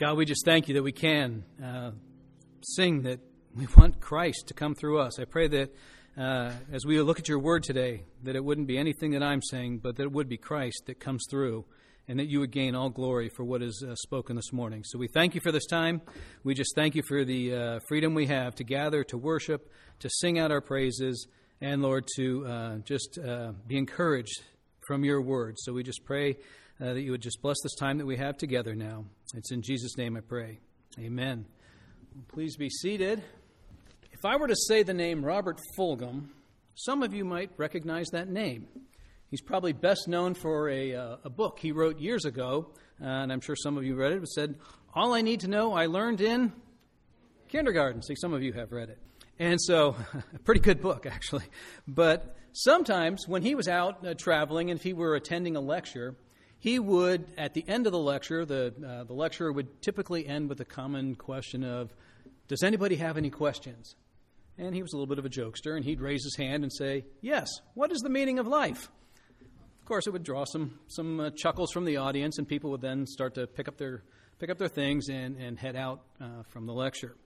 God, we just thank you that we can sing that we want Christ to come through us. I pray that as we look at your word today, that it wouldn't be anything that I'm saying, but that it would be Christ that comes through, and that you would gain all glory for what is spoken this morning. So we thank you for this time. We just thank you for the freedom we have to gather, to worship, to sing out our praises, and, Lord, to just be encouraged from your word. So we just pray that you would just bless this time that we have together now. It's in Jesus' name I pray. Amen. Please be seated. If I were to say the name Robert Fulghum, some of you might recognize that name. He's probably best known for a book he wrote years ago, and I'm sure some of you read it. It said, All I Need to Know I Learned in Kindergarten. See, some of you have read it. And so, a pretty good book, actually. But sometimes when he was out traveling, and if he were attending a lecture, he would, at the end of the lecture, the lecturer would typically end with a common question of, does anybody have any questions? And he was a little bit of a jokester, and he'd raise his hand and say, yes, what is the meaning of life? Of course, it would draw some chuckles from the audience, and people would then start to pick up their things and head out from the lecture.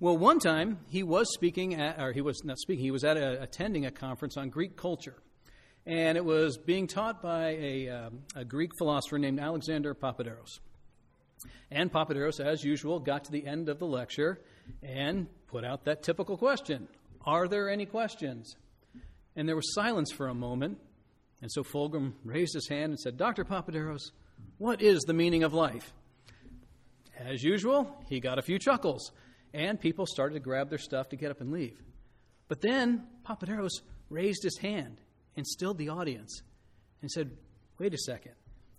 Well, one time he was speaking at, or he was not speaking. He was at attending a conference on Greek culture, and it was being taught by a Greek philosopher named Alexander Papaderos. And Papaderos, as usual, got to the end of the lecture and put out that typical question: "Are there any questions?" And there was silence for a moment. And so Fulghum raised his hand and said, Dr. Papaderos, what is the meaning of life? As usual, he got a few chuckles, and people started to grab their stuff to get up and leave. But then Papaderos raised his hand and stilled the audience and said, wait a second.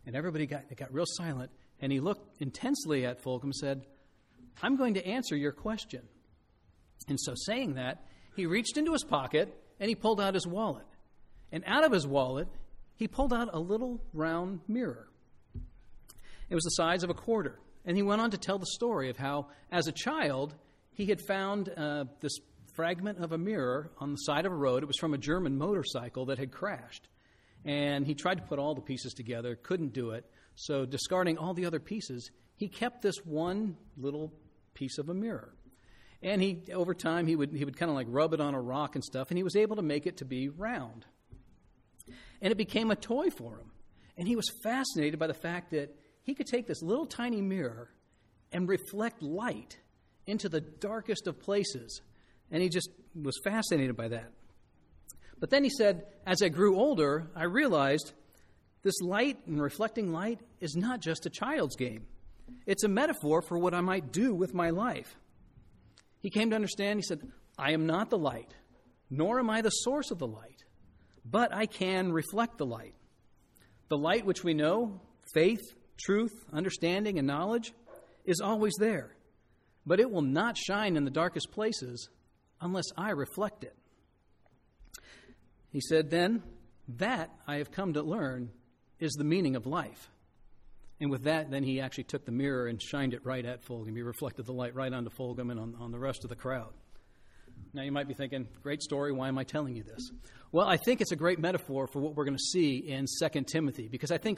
And everybody got real silent, and he looked intensely at Fulghum and said, I'm going to answer your question. And so saying that, he reached into his pocket, and he pulled out his wallet. And out of his wallet, he pulled out a little round mirror. It was the size of a quarter. And he went on to tell the story of how, as a child, he had found this fragment of a mirror on the side of a road. It was from a German motorcycle that had crashed. And he tried to put all the pieces together, couldn't do it. So discarding all the other pieces, he kept this one little piece of a mirror. And he, over time, he would kind of like rub it on a rock and stuff, and he was able to make it to be round. And it became a toy for him. And he was fascinated by the fact that he could take this little tiny mirror and reflect light into the darkest of places. And he just was fascinated by that. But then he said, as I grew older, I realized this light and reflecting light is not just a child's game. It's a metaphor for what I might do with my life. He came to understand, he said, I am not the light, nor am I the source of the light. But I can reflect the light. The light which we know, faith, truth, understanding, and knowledge, is always there. But it will not shine in the darkest places unless I reflect it. He said, then, that I have come to learn is the meaning of life. And with that, then he actually took the mirror and shined it right at Fulghum. He reflected the light right onto Fulghum and on the rest of the crowd. Now, you might be thinking, great story, why am I telling you this? Well, I think it's a great metaphor for what we're going to see in 2 Timothy, because I think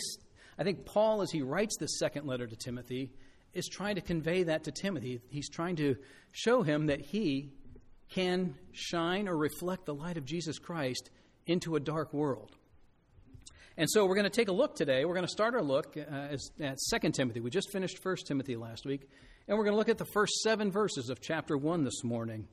Paul, as he writes this second letter to Timothy, is trying to convey that to Timothy. He's trying to show him that he can shine or reflect the light of Jesus Christ into a dark world. And so we're going to take a look today. We're going to start our look at 2 Timothy. We just finished 1 Timothy last week, and we're going to look at the first 7 verses of chapter 1 this morning.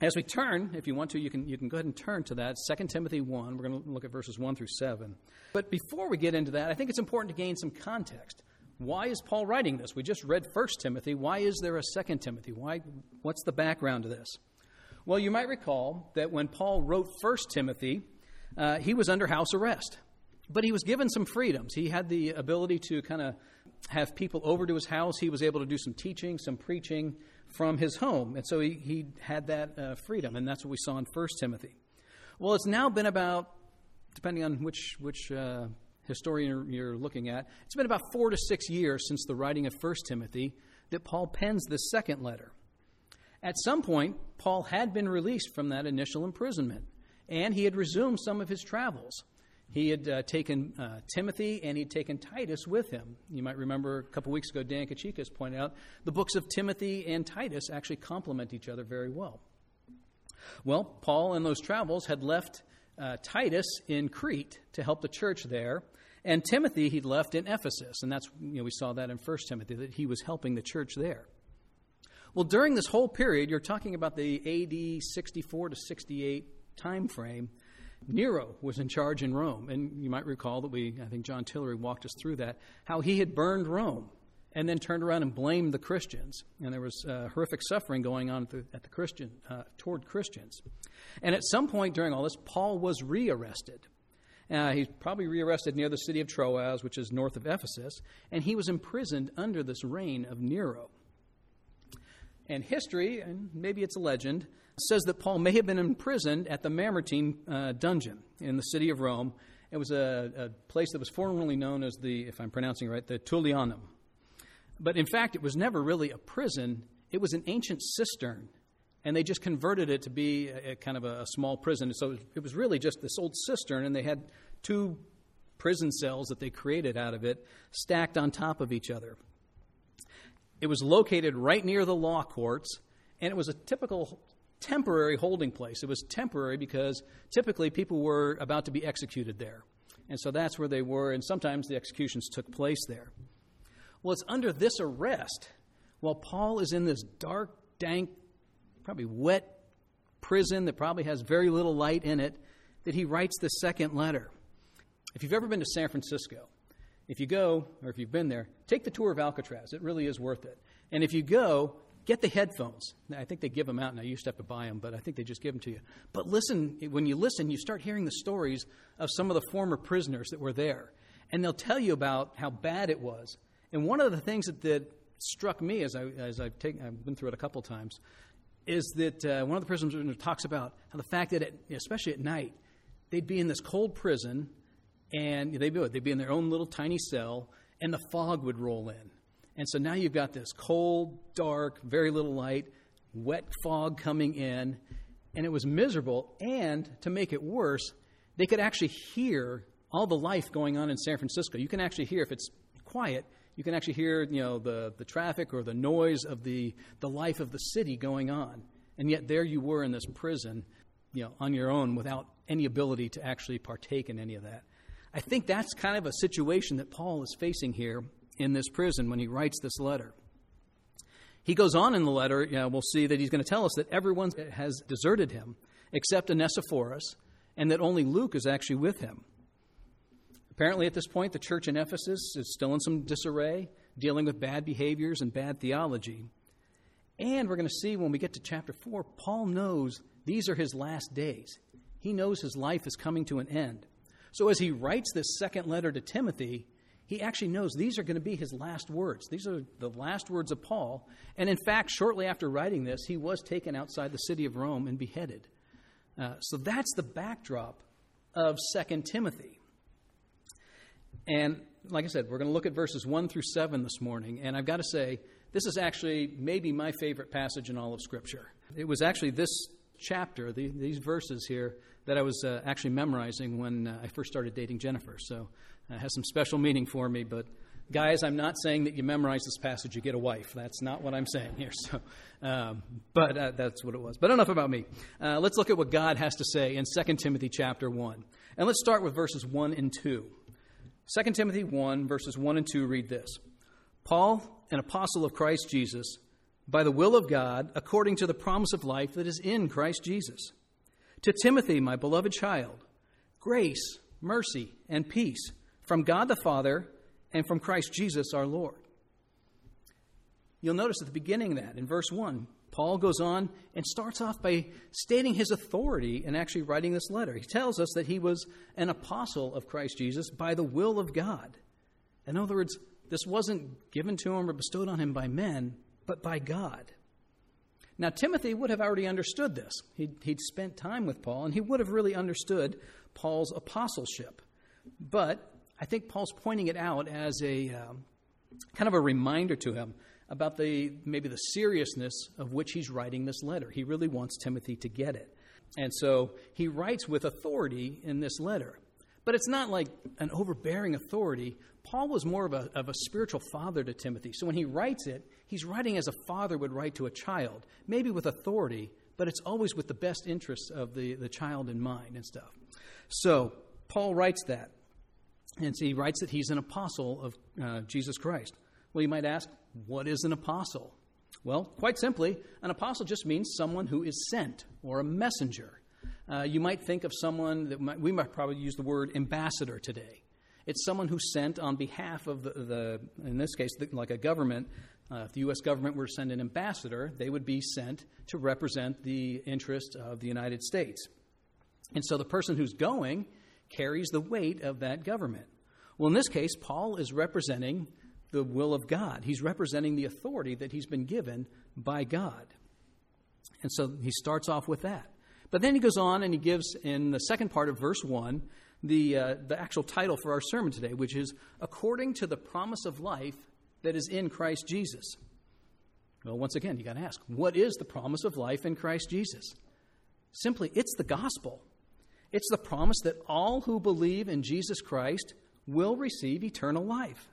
As we turn, if you want to, you can go ahead and turn to that, 2 Timothy 1. We're going to look at verses 1 through 7. But before we get into that, I think it's important to gain some context. Why is Paul writing this? We just read 1 Timothy. Why is there a 2 Timothy? What's the background to this? Well, you might recall that when Paul wrote 1 Timothy, he was under house arrest. But he was given some freedoms. He had the ability to kind of have people over to his house. He was able to do some teaching, some preaching from his home. And so he had that freedom, and that's what we saw in 1 Timothy. Well, it's now been about, depending on which historian you're looking at, it's been about 4 to 6 years since the writing of 1 Timothy that Paul pens this second letter. At some point, Paul had been released from that initial imprisonment, and he had resumed some of his travels. He had taken Timothy and he'd taken Titus with him. You might remember a couple weeks ago, Dan Kachikas pointed out the books of Timothy and Titus actually complement each other very well. Well, Paul in those travels had left Titus in Crete to help the church there, and Timothy he'd left in Ephesus, and that's, you know, we saw that in 1 Timothy, that he was helping the church there. Well, during this whole period, you're talking about the AD 64 to 68 time frame, Nero was in charge in Rome, and you might recall that I think John Tillery walked us through that, how he had burned Rome and then turned around and blamed the Christians, and there was horrific suffering going on toward Christians. And at some point during all this, Paul was rearrested. He's probably rearrested near the city of Troas, which is north of Ephesus, and he was imprisoned under this reign of Nero. And history, and maybe it's a legend, says that Paul may have been imprisoned at the Mamertine dungeon in the city of Rome. It was a place that was formerly known as if I'm pronouncing it right, the Tullianum. But in fact, it was never really a prison. It was an ancient cistern, and they just converted it to be a kind of a small prison. So it was really just this old cistern, and they had two prison cells that they created out of it stacked on top of each other. It was located right near the law courts, and it was a typical temporary holding place. It was temporary because typically people were about to be executed there, and so that's where they were, and sometimes the executions took place there. Well, it's under this arrest, while Paul is in this dark, dank, probably wet prison that probably has very little light in it, that he writes the second letter. If you've ever been to San Francisco, if you go, or if you've been there, take the tour of Alcatraz. It really is worth it. And if you go, get the headphones. Now, I think they give them out, and I used to have to buy them, but I think they just give them to you. But listen, when you listen, you start hearing the stories of some of the former prisoners that were there, and they'll tell you about how bad it was. And one of the things that struck me I've been through it a couple times is that one of the prisoners talks about how the fact that, especially at night, they'd be in this cold prison, and they'd be in their own little tiny cell, and the fog would roll in. And so now you've got this cold, dark, very little light, wet fog coming in, and it was miserable. And to make it worse, they could actually hear all the life going on in San Francisco. You can actually hear, if it's quiet, you can actually hear, you know, the traffic or the noise of the life of the city going on. And yet there you were in this prison, you know, on your own without any ability to actually partake in any of that. I think that's kind of a situation that Paul is facing here in this prison when he writes this letter. He goes on in the letter, you know, we'll see that he's going to tell us that everyone has deserted him except Onesiphorus, and that only Luke is actually with him. Apparently at this point, the church in Ephesus is still in some disarray, dealing with bad behaviors and bad theology. And we're going to see when we get to chapter 4, Paul knows these are his last days. He knows his life is coming to an end. So as he writes this second letter to Timothy, he actually knows these are going to be his last words. These are the last words of Paul. And in fact, shortly after writing this, he was taken outside the city of Rome and beheaded. So that's the backdrop of 2 Timothy. And like I said, we're going to look at verses 1 through 7 this morning. And I've got to say, this is actually maybe my favorite passage in all of Scripture. It was actually this chapter, these verses here, that I was actually memorizing when I first started dating Jennifer. So it has some special meaning for me. But guys, I'm not saying that you memorize this passage, you get a wife. That's not what I'm saying here. So, but that's what it was. But enough about me. Let's look at what God has to say in 2 Timothy chapter 1. And let's start with verses 1 and 2. 2 Timothy 1, verses 1 and 2 read this. Paul, an apostle of Christ Jesus, by the will of God, according to the promise of life that is in Christ Jesus. To Timothy, my beloved child, grace, mercy, and peace from God the Father and from Christ Jesus our Lord. You'll notice at the beginning that, in verse 1, Paul goes on and starts off by stating his authority in actually writing this letter. He tells us that he was an apostle of Christ Jesus by the will of God. In other words, this wasn't given to him or bestowed on him by men, but by God. Now, Timothy would have already understood this. He'd spent time with Paul, and he would have really understood Paul's apostleship. But I think Paul's pointing it out as a kind of a reminder to him about maybe the seriousness of which he's writing this letter. He really wants Timothy to get it. And so he writes with authority in this letter. But it's not like an overbearing authority. Paul was more of a spiritual father to Timothy. So when he writes it, he's writing as a father would write to a child, maybe with authority, but it's always with the best interests of the child in mind and stuff. So Paul writes that, and so he writes that he's an apostle of Jesus Christ. Well, you might ask, what is an apostle? Well, quite simply, an apostle just means someone who is sent or a messenger. You might think of someone that we might probably use the word ambassador today. It's someone who's sent on behalf of in this case, like a government. If the U.S. government were to send an ambassador, they would be sent to represent the interest of the United States. And so the person who's going carries the weight of that government. Well, in this case, Paul is representing the will of God. He's representing the authority that he's been given by God. And so he starts off with that. But then he goes on and he gives, in the second part of verse 1, the actual title for our sermon today, which is According to the Promise of Life that is in Christ Jesus. Well, once again, you got to ask, what is the promise of life in Christ Jesus? Simply, it's the gospel. It's the promise that all who believe in Jesus Christ will receive eternal life.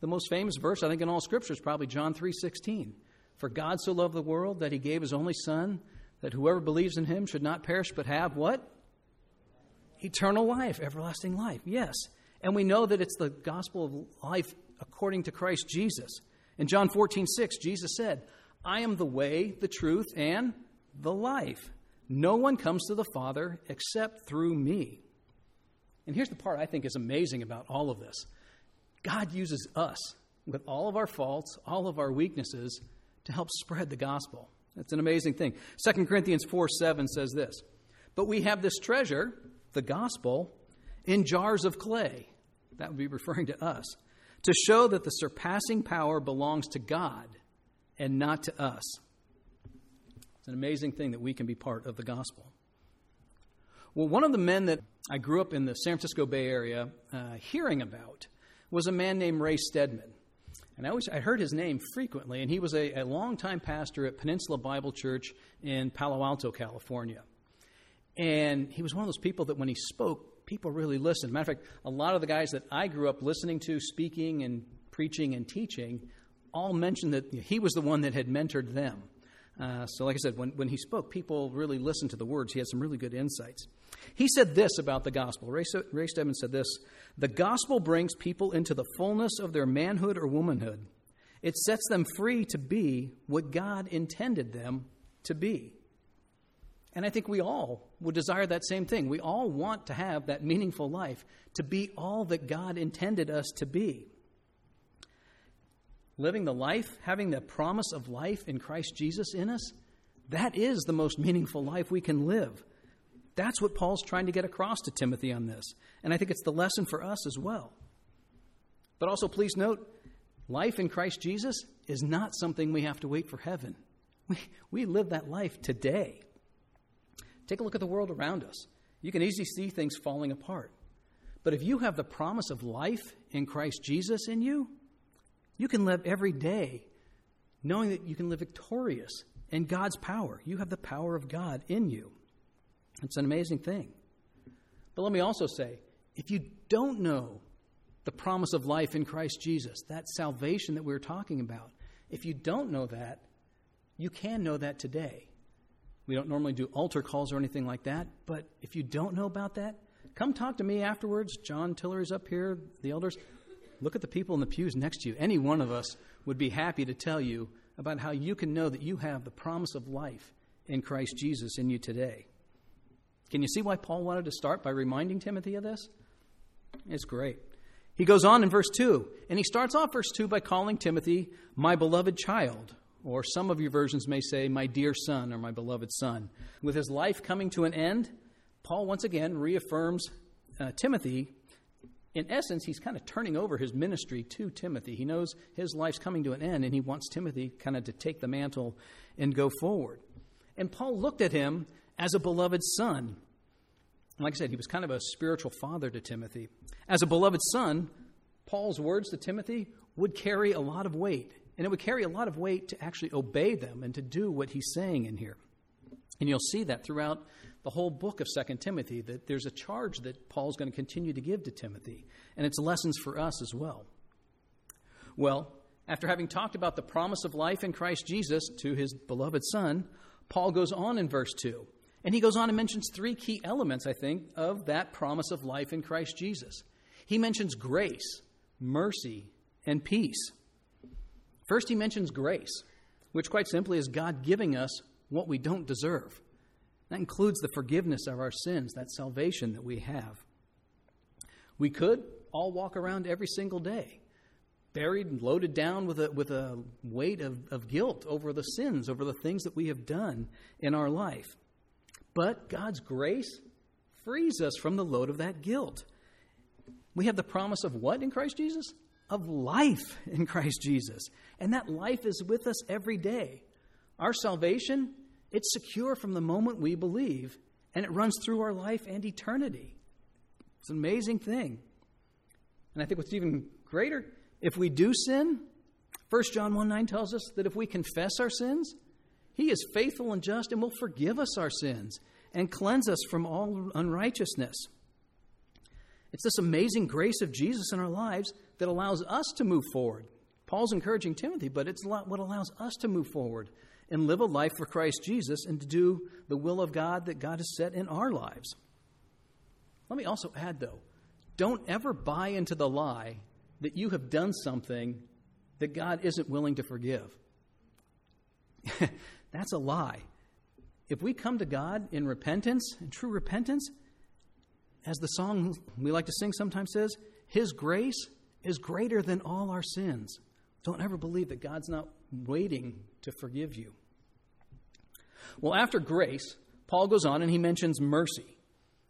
The most famous verse, I think, in all Scripture is probably John 3:16. For God so loved the world that he gave his only Son, that whoever believes in him should not perish but have what? Eternal life, everlasting life, yes. And we know that it's the gospel of life according to Christ Jesus. In John 14:6, Jesus said, I am the way, the truth, and the life. No one comes to the Father except through me. And here's the part I think is amazing about all of this. God uses us with all of our faults, all of our weaknesses, to help spread the gospel. That's an amazing thing. 2 Corinthians 4:7 says this, but we have this treasure, the gospel, in jars of clay. That would be referring to us. To show that the surpassing power belongs to God and not to us. It's an amazing thing that we can be part of the gospel. Well, one of the men that I grew up in the San Francisco Bay Area hearing about was a man named Ray Stedman. And I heard his name frequently, and he was a longtime pastor at Peninsula Bible Church in Palo Alto, California. And he was one of those people that when he spoke, people really listened. Matter of fact, a lot of the guys that I grew up listening to, speaking and preaching and teaching, all mentioned that he was the one that had mentored them. So like I said, when he spoke, people really listened to the words. He had some really good insights. He said this about the gospel. Ray Stedman said this, the gospel brings people into the fullness of their manhood or womanhood. It sets them free to be what God intended them to be. And I think we all would desire that same thing. We all want to have that meaningful life, to be all that God intended us to be. Living the life, having the promise of life in Christ Jesus in us, that is the most meaningful life we can live. That's what Paul's trying to get across to Timothy on this. And I think it's the lesson for us as well. But also please note, life in Christ Jesus is not something we have to wait for heaven. We live that life today. Take a look at the world around us. You can easily see things falling apart. But if you have the promise of life in Christ Jesus in you, you can live every day knowing that you can live victorious in God's power. You have the power of God in you. It's an amazing thing. But let me also say, if you don't know the promise of life in Christ Jesus, that salvation that we were talking about, if you don't know that, you can know that today. We don't normally do altar calls or anything like that, but if you don't know about that, come talk to me afterwards. John Tillery's up here, the elders. Look at the people in the pews next to you. Any one of us would be happy to tell you about how you can know that you have the promise of life in Christ Jesus in you today. Can you see why Paul wanted to start by reminding Timothy of this? It's great. He goes on in verse 2, and he starts off verse 2 by calling Timothy, my beloved child, or some of your versions may say, my dear son, or my beloved son. With his life coming to an end, Paul once again reaffirms Timothy. In essence, he's kind of turning over his ministry to Timothy. He knows his life's coming to an end, and he wants Timothy kind of to take the mantle and go forward. And Paul looked at him as a beloved son. Like I said, he was kind of a spiritual father to Timothy. As a beloved son, Paul's words to Timothy would carry a lot of weight. And it would carry a lot of weight to actually obey them and to do what he's saying in here. And you'll see that throughout the whole book of 2 Timothy, that there's a charge that Paul's going to continue to give to Timothy, and it's lessons for us as well. Well, after having talked about the promise of life in Christ Jesus to his beloved son, Paul goes on in verse 2, and he goes on and mentions three key elements, I think, of that promise of life in Christ Jesus. He mentions grace, mercy, and peace. First, he mentions grace, which quite simply is God giving us what we don't deserve. That includes the forgiveness of our sins, that salvation that we have. We could all walk around every single day, buried and loaded down with a weight of guilt over the sins, over the things that we have done in our life. But God's grace frees us from the load of that guilt. We have the promise of what in Christ Jesus? Of life in Christ Jesus. And that life is with us every day. Our salvation, it's secure from the moment we believe, and it runs through our life and eternity. It's an amazing thing. And I think what's even greater, if we do sin, 1 John 1:9 tells us that if we confess our sins, he is faithful and just and will forgive us our sins and cleanse us from all unrighteousness. It's this amazing grace of Jesus in our lives that allows us to move forward. Paul's encouraging Timothy, but it's what allows us to move forward and live a life for Christ Jesus and to do the will of God that God has set in our lives. Let me also add, though, don't ever buy into the lie that you have done something that God isn't willing to forgive. That's a lie. If we come to God in repentance, in true repentance, as the song we like to sing sometimes says, his grace is greater than all our sins. Don't ever believe that God's not waiting to forgive you. Well, after grace, Paul goes on and he mentions mercy.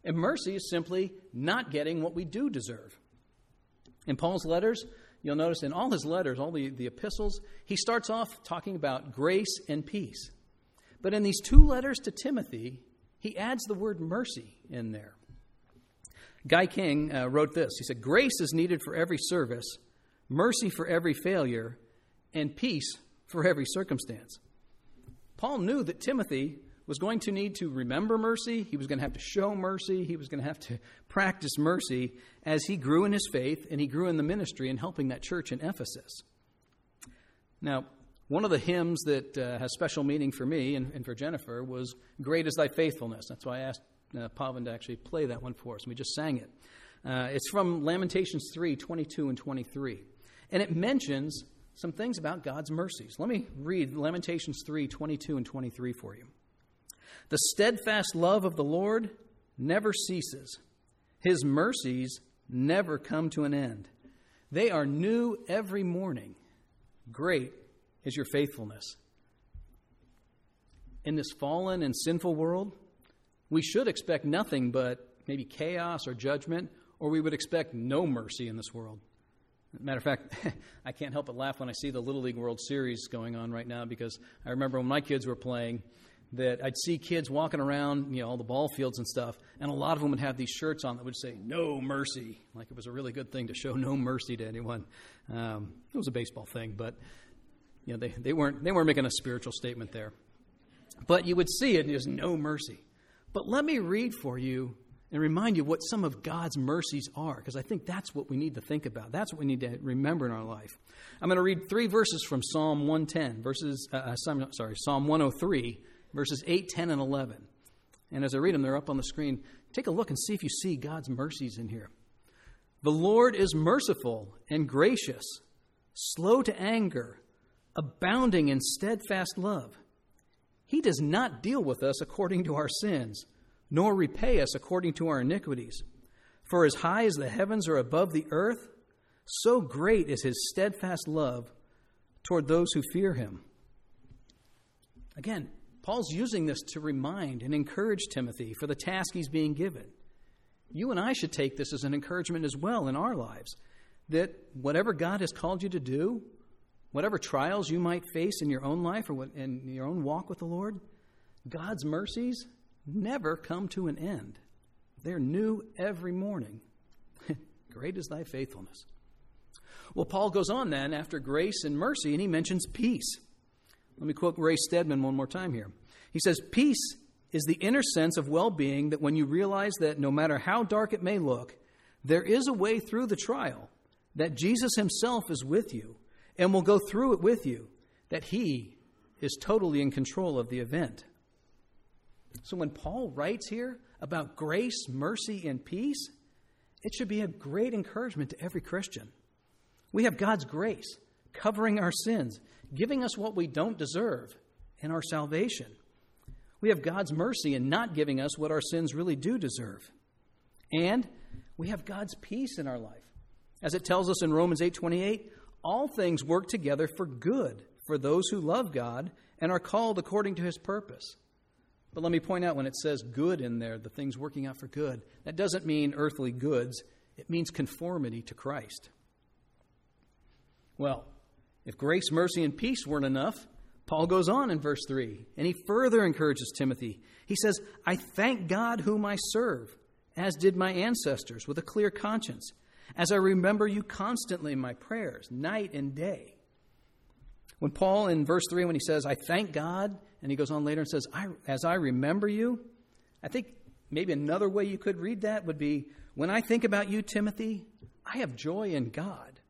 And mercy is simply not getting what we do deserve. In Paul's letters, you'll notice in all his letters, all the epistles, he starts off talking about grace and peace. But in these two letters to Timothy, he adds the word mercy in there. Guy King wrote this. He said, "Grace is needed for every service, mercy for every failure, and peace for every circumstance." Paul knew that Timothy was going to need to remember mercy. He was going to have to show mercy. He was going to have to practice mercy as he grew in his faith and he grew in the ministry and helping that church in Ephesus. Now, one of the hymns that has special meaning for me and for Jennifer was "Great is Thy Faithfulness." That's why I asked Pavan to actually play that one for us. We just sang it. It's from Lamentations 3:22 and 23. And it mentions some things about God's mercies. Let me read Lamentations 3:22 and 23 for you. "The steadfast love of the Lord never ceases. His mercies never come to an end. They are new every morning. Great is your faithfulness." In this fallen and sinful world, we should expect nothing but maybe chaos or judgment, or we would expect no mercy in this world. Matter of fact, I can't help but laugh when I see the Little League World Series going on right now, because I remember when my kids were playing that I'd see kids walking around, all the ball fields and stuff, and a lot of them would have these shirts on that would say, "No mercy," like it was a really good thing to show no mercy to anyone. It was a baseball thing, but they weren't making a spiritual statement there. But you would see it, and there's no mercy. But let me read for you and remind you what some of God's mercies are, because I think that's what we need to think about. That's what we need to remember in our life. I'm going to read three verses from Psalm 110, Psalm 103, verses 8, 10, and 11. And as I read them, they're up on the screen. Take a look and see if you see God's mercies in here. "The Lord is merciful and gracious, slow to anger, abounding in steadfast love. He does not deal with us according to our sins, nor repay us according to our iniquities. For as high as the heavens are above the earth, so great is his steadfast love toward those who fear him." Again, Paul's using this to remind and encourage Timothy for the task he's being given. You and I should take this as an encouragement as well in our lives, that whatever God has called you to do, whatever trials you might face in your own life or in your own walk with the Lord, God's mercies never come to an end. They're new every morning. Great is thy faithfulness. Well, Paul goes on then after grace and mercy, and he mentions peace. Let me quote Ray Stedman one more time here. He says, "Peace is the inner sense of well-being that when you realize that no matter how dark it may look, there is a way through the trial, that Jesus himself is with you and will go through it with you, that he is totally in control of the event. So when Paul writes here about grace, mercy, and peace, it should be a great encouragement to every Christian. We have God's grace covering our sins, giving us what we don't deserve in our salvation. We have God's mercy in not giving us what our sins really do deserve. And we have God's peace in our life. As it tells us in Romans 8:28, all things work together for good for those who love God and are called according to his purpose. But let me point out, when it says good in there, the things working out for good, that doesn't mean earthly goods. It means conformity to Christ. Well, if grace, mercy, and peace weren't enough, Paul goes on in verse 3, and he further encourages Timothy. He says, I thank God whom I serve, as did my ancestors, with a clear conscience, as I remember you constantly in my prayers, night and day. When Paul, in verse 3, when he says, I thank God, and he goes on later and says, as I remember you, I think maybe another way you could read that would be, when I think about you, Timothy, I have joy in God.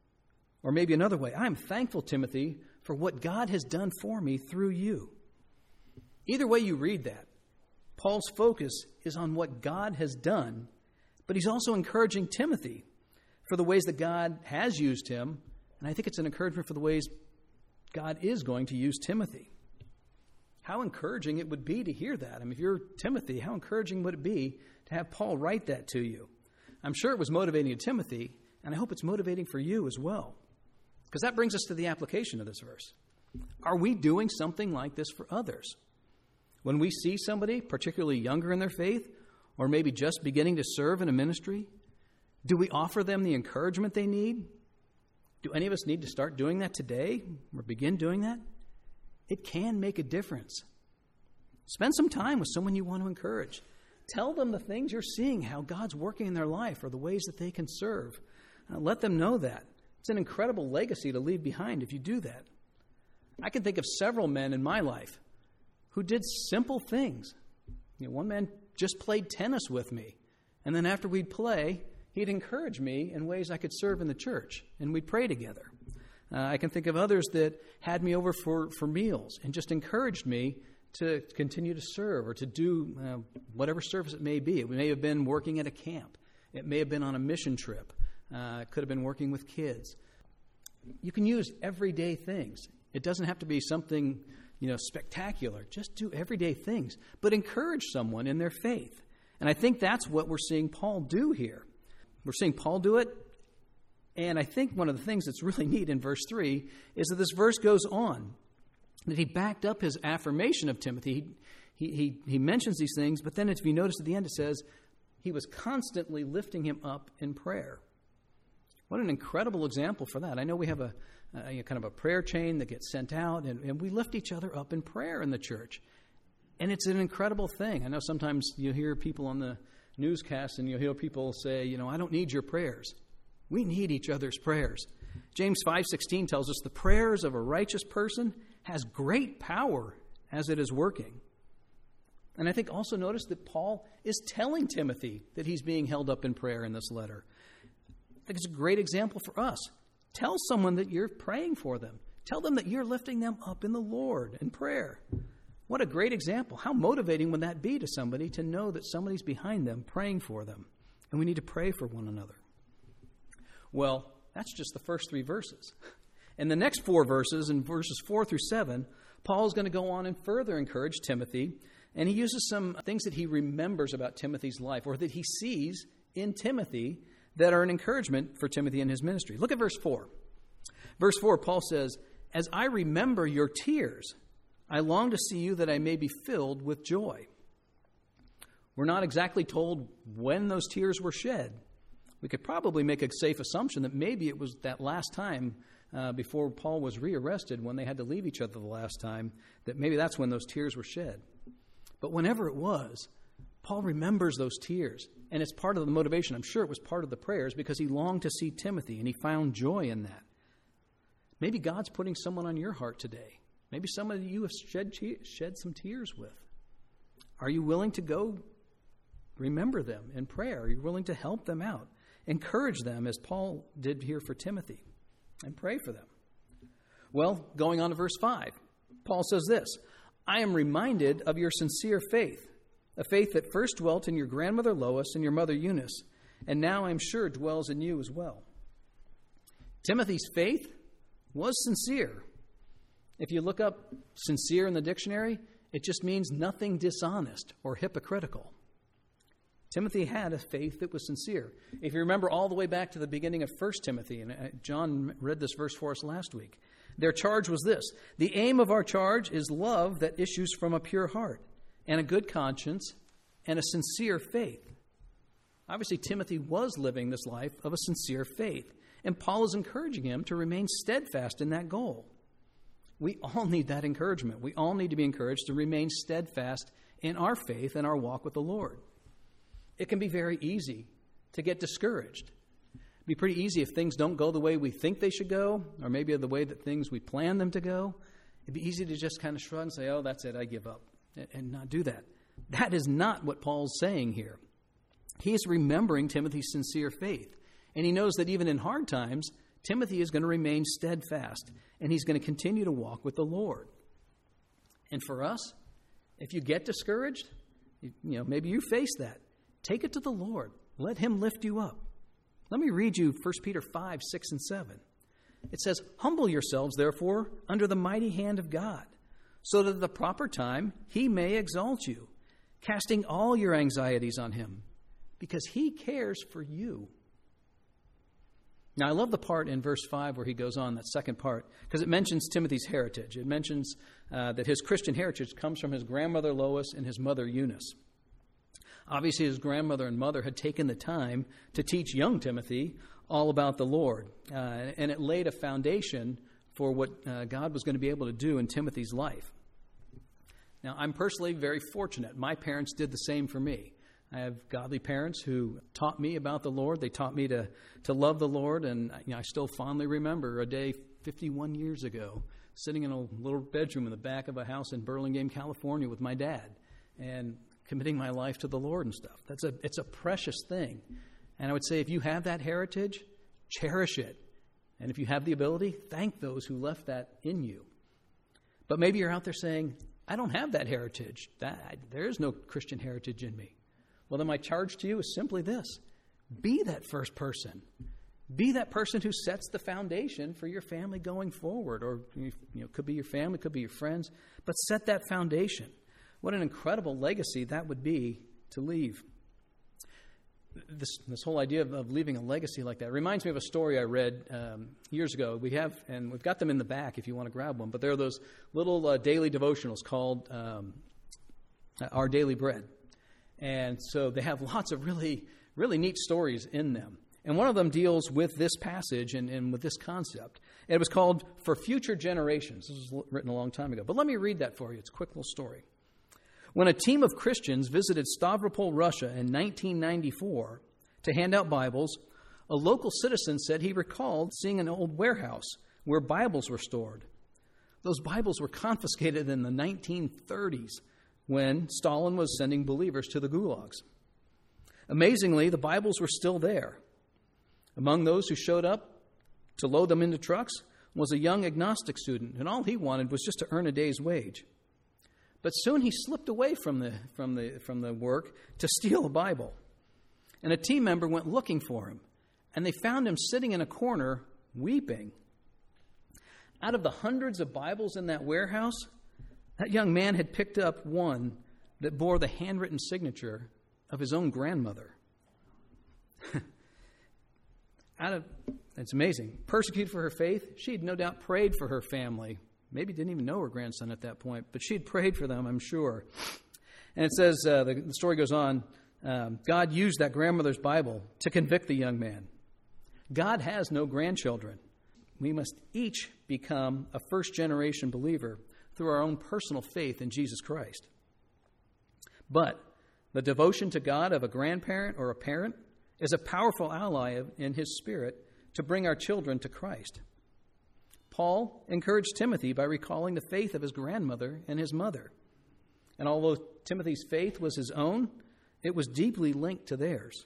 Or maybe another way, I'm thankful, Timothy, for what God has done for me through you. Either way you read that, Paul's focus is on what God has done, but he's also encouraging Timothy for the ways that God has used him, and I think it's an encouragement for the ways God is going to use Timothy. How encouraging it would be to hear that. I mean, if you're Timothy, how encouraging would it be to have Paul write that to you? I'm sure it was motivating to Timothy, and I hope it's motivating for you as well. Because that brings us to the application of this verse. Are we doing something like this for others? When we see somebody, particularly younger in their faith, or maybe just beginning to serve in a ministry, do we offer them the encouragement they need? Do any of us need to start doing that today or begin doing that? It can make a difference. Spend some time with someone you want to encourage. Tell them the things you're seeing, how God's working in their life, or the ways that they can serve. Let them know that. It's an incredible legacy to leave behind if you do that. I can think of several men in my life who did simple things. One man just played tennis with me, and then after we'd play, he'd encourage me in ways I could serve in the church, and we'd pray together. I can think of others that had me over for meals and just encouraged me to continue to serve or to do whatever service it may be. It may have been working at a camp. It may have been on a mission trip. It could have been working with kids. You can use everyday things. It doesn't have to be something, spectacular. Just do everyday things, but encourage someone in their faith. And I think that's what we're seeing Paul do here. We're seeing Paul do it, and I think one of the things that's really neat in verse 3 is that this verse goes on, that he backed up his affirmation of Timothy. He mentions these things, but then if you notice at the end it says he was constantly lifting him up in prayer. What an incredible example for that. I know we have a kind of a prayer chain that gets sent out, and we lift each other up in prayer in the church. And it's an incredible thing. I know sometimes you hear people on the newscast and you'll hear people say, I don't need your prayers. We need each other's prayers. James 5:16 tells us the prayers of a righteous person has great power as it is working. And I think also notice that Paul is telling Timothy that he's being held up in prayer in this letter. I think it's a great example for us. Tell someone that you're praying for them. Tell them that you're lifting them up in the Lord in prayer. What a great example. How motivating would that be to somebody to know that somebody's behind them praying for them? And we need to pray for one another. Well, that's just the first 3 verses. In the next 4 verses, in verses 4 through 7, Paul's going to go on and further encourage Timothy. And he uses some things that he remembers about Timothy's life, or that he sees in Timothy, that are an encouragement for Timothy and his ministry. Look at verse 4. Verse 4, Paul says, As I remember your tears, I long to see you that I may be filled with joy. We're not exactly told when those tears were shed. We could probably make a safe assumption that maybe it was that last time before Paul was rearrested, when they had to leave each other the last time, that maybe that's when those tears were shed. But whenever it was, Paul remembers those tears, and it's part of the motivation. I'm sure it was part of the prayers, because he longed to see Timothy, and he found joy in that. Maybe God's putting someone on your heart today. Maybe someone you have shed some tears with. Are you willing to go remember them in prayer? Are you willing to help them out? Encourage them, as Paul did here for Timothy, and pray for them. Well, going on to verse 5, Paul says this, I am reminded of your sincere faith, a faith that first dwelt in your grandmother Lois and your mother Eunice, and now I'm sure dwells in you as well. Timothy's faith was sincere. If you look up sincere in the dictionary, it just means nothing dishonest or hypocritical. Timothy had a faith that was sincere. If you remember all the way back to the beginning of 1 Timothy, and John read this verse for us last week, their charge was this, the aim of our charge is love that issues from a pure heart and a good conscience and a sincere faith. Obviously, Timothy was living this life of a sincere faith, and Paul is encouraging him to remain steadfast in that goal. We all need that encouragement. We all need to be encouraged to remain steadfast in our faith and our walk with the Lord. It can be very easy to get discouraged. It'd be pretty easy if things don't go the way we think they should go, or maybe the way that things we plan them to go. It'd be easy to just kind of shrug and say, oh, that's it, I give up, and not do that. That is not what Paul's saying here. He's remembering Timothy's sincere faith, and he knows that even in hard times, Timothy is going to remain steadfast, and he's going to continue to walk with the Lord. And for us, if you get discouraged, maybe you face that. Take it to the Lord. Let him lift you up. Let me read you 1 Peter 5, 6, and 7. It says, humble yourselves, therefore, under the mighty hand of God, so that at the proper time he may exalt you, casting all your anxieties on him, because he cares for you. Now, I love the part in verse 5 where he goes on, that second part, because it mentions Timothy's heritage. It mentions that his Christian heritage comes from his grandmother Lois and his mother Eunice. Obviously, his grandmother and mother had taken the time to teach young Timothy all about the Lord, and it laid a foundation for what God was going to be able to do in Timothy's life. Now, I'm personally very fortunate. My parents did the same for me. I have godly parents who taught me about the Lord. They taught me to love the Lord, and I still fondly remember a day 51 years ago sitting in a little bedroom in the back of a house in Burlingame, California with my dad, and committing my life to the Lord and stuff. It's a precious thing. And I would say if you have that heritage, cherish it. And if you have the ability, thank those who left that in you. But maybe you're out there saying, I don't have that heritage. There is no Christian heritage in me. Well, then my charge to you is simply this. Be that first person. Be that person who sets the foundation for your family going forward. Or it could be your family, could be your friends. But set that foundation. What an incredible legacy that would be to leave. This whole idea of leaving a legacy like that reminds me of a story I read years ago. We've got them in the back if you want to grab one, but there are those little daily devotionals called Our Daily Bread. And so they have lots of really, really neat stories in them. And one of them deals with this passage and with this concept. And it was called For Future Generations. This was written a long time ago. But let me read that for you. It's a quick little story. When a team of Christians visited Stavropol, Russia in 1994 to hand out Bibles, a local citizen said he recalled seeing an old warehouse where Bibles were stored. Those Bibles were confiscated in the 1930s when Stalin was sending believers to the gulags. Amazingly, the Bibles were still there. Among those who showed up to load them into trucks was a young agnostic student, and all he wanted was just to earn a day's wage. But soon he slipped away from the work to steal a Bible. And a team member went looking for him, and they found him sitting in a corner weeping. Out of the hundreds of Bibles in that warehouse, that young man had picked up one that bore the handwritten signature of his own grandmother. It's amazing. Persecuted for her faith, she had no doubt prayed for her family. Maybe didn't even know her grandson at that point, but she'd prayed for them, I'm sure. And it says, the story goes on, God used that grandmother's Bible to convict the young man. God has no grandchildren. We must each become a first-generation believer through our own personal faith in Jesus Christ. But the devotion to God of a grandparent or a parent is a powerful ally in his spirit to bring our children to Christ. Paul encouraged Timothy by recalling the faith of his grandmother and his mother. and although Timothy's faith was his own, it was deeply linked to theirs.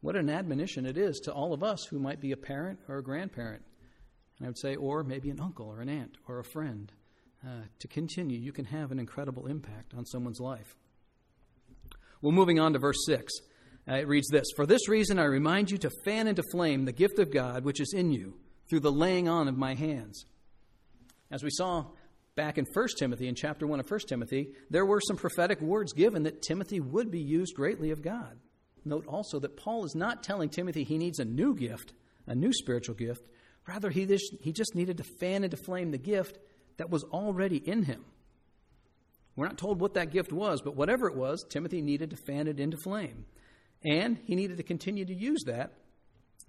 What an admonition it is to all of us who might be a parent or a grandparent, and I would say, or maybe an uncle or an aunt or a friend, to continue. You can have an incredible impact on someone's life. Well, moving on to verse 6, it reads this, "For this reason I remind you to fan into flame the gift of God which is in you through the laying on of my hands." As we saw back in 1 Timothy, in chapter 1 of 1 Timothy, there were some prophetic words given that Timothy would be used greatly of God. Note also that Paul is not telling Timothy he needs a new gift, a new spiritual gift. Rather, he just needed to fan into flame the gift that was already in him. We're not told what that gift was, but whatever it was, Timothy needed to fan it into flame. And he needed to continue to use that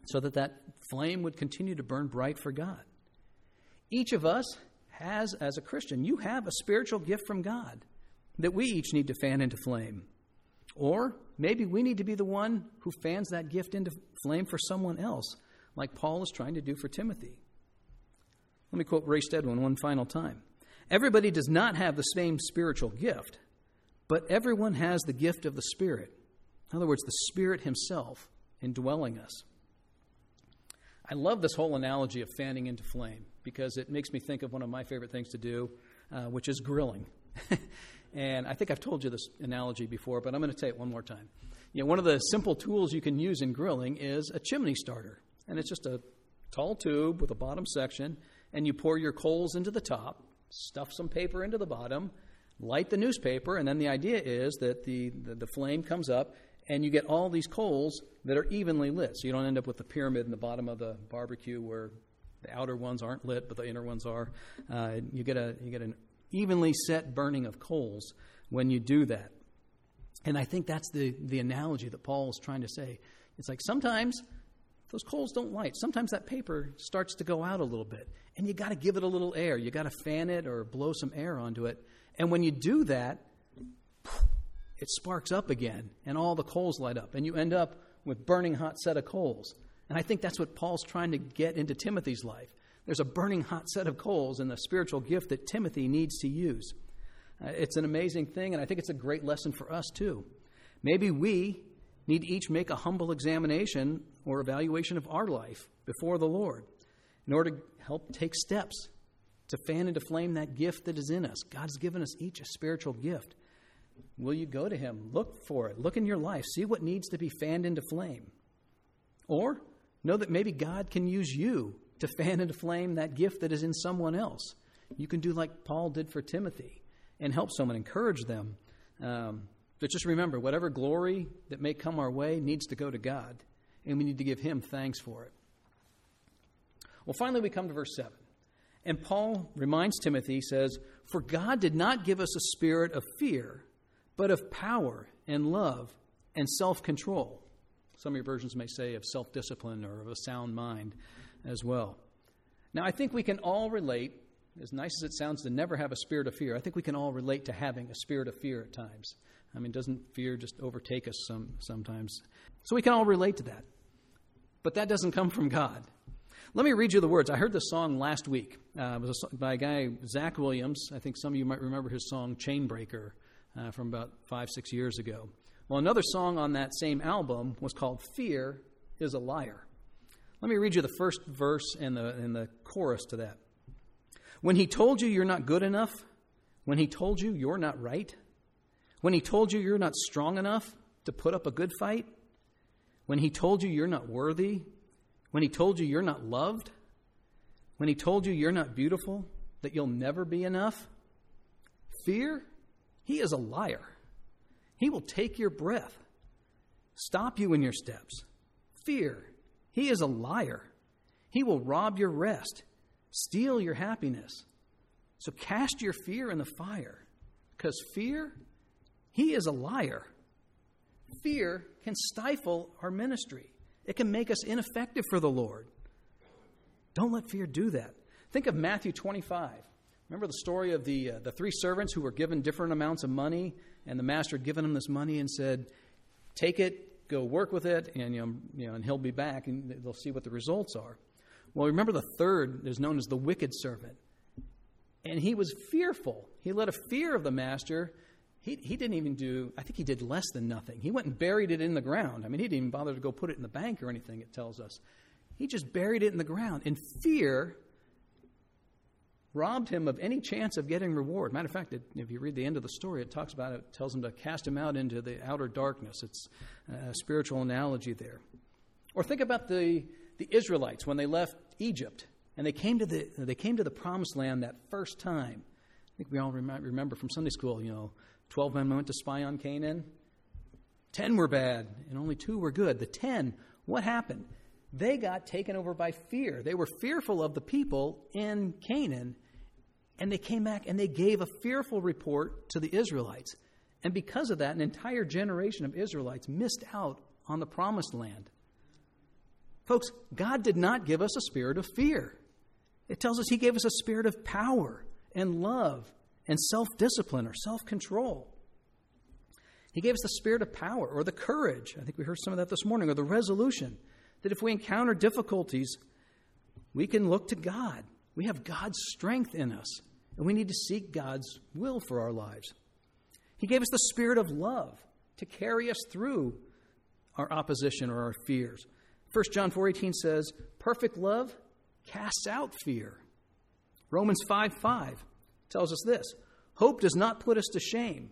so that that flame would continue to burn bright for God. Each of us has, as a Christian, you have a spiritual gift from God that we each need to fan into flame. Or maybe we need to be the one who fans that gift into flame for someone else, like Paul is trying to do for Timothy. Let me quote Ray Stedman one final time. "Everybody does not have the same spiritual gift, but everyone has the gift of the Spirit." In other words, the Spirit himself indwelling us. I love this whole analogy of fanning into flame because it makes me think of one of my favorite things to do, which is grilling. And I think I've told you this analogy before, but I'm going to tell it one more time. You know, one of the simple tools you can use in grilling is a chimney starter. And it's just a tall tube with a bottom section, and you pour your coals into the top, stuff some paper into the bottom, light the newspaper, and then the idea is that the flame comes up, and you get all these coals that are evenly lit. So you don't end up with the pyramid in the bottom of the barbecue where the outer ones aren't lit, but the inner ones are. You get an evenly set burning of coals when you do that. And I think that's the analogy that Paul is trying to say. It's like sometimes those coals don't light. Sometimes that paper starts to go out a little bit, and you got to give it a little air. You got to fan it or blow some air onto it. And when you do that, it sparks up again, and all the coals light up, and you end up with burning hot set of coals. And I think that's what Paul's trying to get into Timothy's life. There's a burning hot set of coals and the spiritual gift that Timothy needs to use. It's an amazing thing, and I think it's a great lesson for us, too. Maybe we need to each make a humble examination or evaluation of our life before the Lord in order to help take steps to fan into flame that gift that is in us. God's given us each a spiritual gift. Will you go to him? Look for it. Look in your life. See what needs to be fanned into flame. Or know that maybe God can use you to fan into flame that gift that is in someone else. You can do like Paul did for Timothy and help someone, encourage them. But just remember, whatever glory that may come our way needs to go to God, and we need to give him thanks for it. Well, finally, we come to verse 7. And Paul reminds Timothy, says, "For God did not give us a spirit of fear, but of power and love and self-control." Some of your versions may say of self-discipline or of a sound mind as well. Now, I think we can all relate, as nice as it sounds to never have a spirit of fear, I think we can all relate to having a spirit of fear at times. I mean, doesn't fear just overtake us sometimes? So we can all relate to that. But that doesn't come from God. Let me read you the words. I heard this song last week. It was by a guy, Zach Williams. I think some of you might remember his song, Chainbreaker, from about 5-6 years ago. Well, another song on that same album was called Fear is a Liar. Let me read you the first verse and the chorus to that. "When he told you you're not good enough, when he told you you're not right, when he told you you're not strong enough to put up a good fight, when he told you you're not worthy, when he told you you're not loved, when he told you you're not beautiful, that you'll never be enough, fear, he is a liar. He will take your breath, stop you in your steps. Fear, he is a liar. He will rob your rest, steal your happiness. So cast your fear in the fire, because fear, he is a liar." Fear can stifle our ministry. It can make us ineffective for the Lord. Don't let fear do that. Think of Matthew 25. Remember the story of the three servants who were given different amounts of money, and the master had given them this money and said, "Take it, go work with it, and and he'll be back, and they'll see what the results are." Well, remember the third is known as the wicked servant, and he was fearful. He let a fear of the master He didn't even do, I think he did less than nothing. He went and buried it in the ground. I mean, he didn't even bother to go put it in the bank or anything, it tells us. He just buried it in the ground. And fear robbed him of any chance of getting reward. Matter of fact, if you read the end of the story, it talks about it. It tells him to cast him out into the outer darkness. It's a spiritual analogy there. Or think about the Israelites when they left Egypt and they came to the Promised Land that first time. I think we all remember from Sunday school, 12 men went to spy on Canaan. 10 were bad, and only 2 were good. The 10, what happened? They got taken over by fear. They were fearful of the people in Canaan, and they came back and they gave a fearful report to the Israelites. And because of that, an entire generation of Israelites missed out on the Promised Land. Folks, God did not give us a spirit of fear. It tells us He gave us a spirit of power and love and self-discipline or self-control. He gave us the spirit of power or the courage. I think we heard some of that this morning, or the resolution that if we encounter difficulties, we can look to God. We have God's strength in us, and we need to seek God's will for our lives. He gave us the spirit of love to carry us through our opposition or our fears. 1 John 4:18 says, perfect love casts out fear. Romans 5:5 tells us this, hope does not put us to shame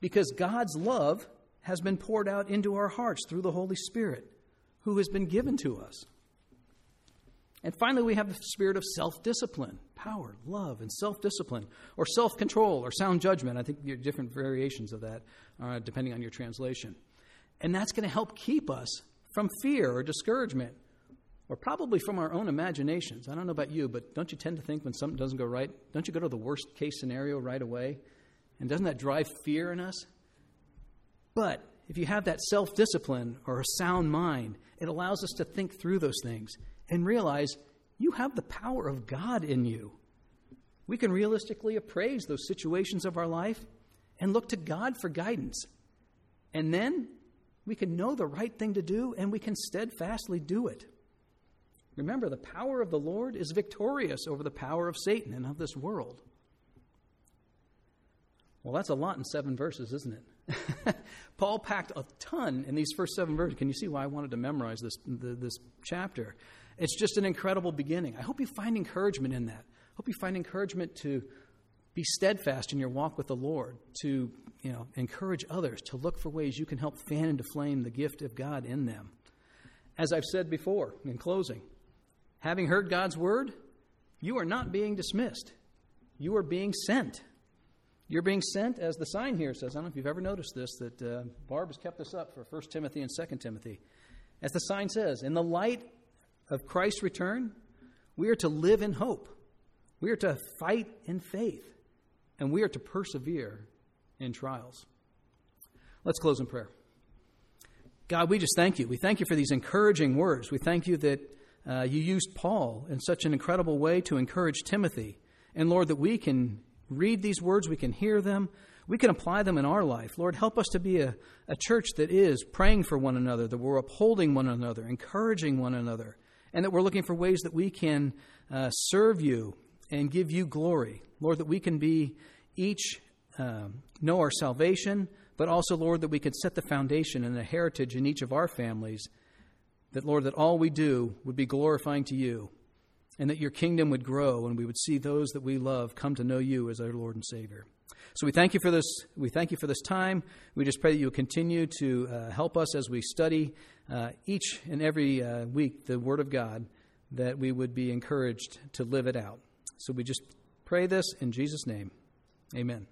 because God's love has been poured out into our hearts through the Holy Spirit who has been given to us. And finally, we have the spirit of self-discipline, power, love, and self-discipline, or self-control, or sound judgment. I think there are different variations of that depending on your translation. And that's going to help keep us from fear or discouragement, or probably from our own imaginations. I don't know about you, but don't you tend to think when something doesn't go right, don't you go to the worst-case scenario right away? And doesn't that drive fear in us? But if you have that self-discipline or a sound mind, it allows us to think through those things and realize you have the power of God in you. We can realistically appraise those situations of our life and look to God for guidance. And then we can know the right thing to do, and we can steadfastly do it. Remember, the power of the Lord is victorious over the power of Satan and of this world. Well, that's a lot in 7 verses, isn't it? Paul packed a ton in these first 7 verses. Can you see why I wanted to memorize this chapter? It's just an incredible beginning. I hope you find encouragement in that. I hope you find encouragement to be steadfast in your walk with the Lord, to encourage others, to look for ways you can help fan into flame the gift of God in them. As I've said before, in closing, having heard God's word, you are not being dismissed. You are being sent. You're being sent, as the sign here says. I don't know if you've ever noticed this, that Barb has kept this up for 1 Timothy and 2 Timothy. As the sign says, in the light of Christ's return, we are to live in hope. We are to fight in faith. And we are to persevere in trials. Let's close in prayer. God, we just thank you. We thank you for these encouraging words. We thank you that you used Paul in such an incredible way to encourage Timothy. And Lord, that we can read these words, we can hear them, we can apply them in our life. Lord, help us to be a church that is praying for one another, that we're upholding one another, encouraging one another, and that we're looking for ways that we can serve you and give you glory. Lord, that we can be each know our salvation, but also, Lord, that we could set the foundation and the heritage in each of our families, that, Lord, that all we do would be glorifying to you, and that your kingdom would grow, and we would see those that we love come to know you as our Lord and Savior. So we thank you for this. We thank you for this time. We just pray that you will continue to help us as we study each and every week the Word of God, that we would be encouraged to live it out. So we just pray this in Jesus' name. Amen.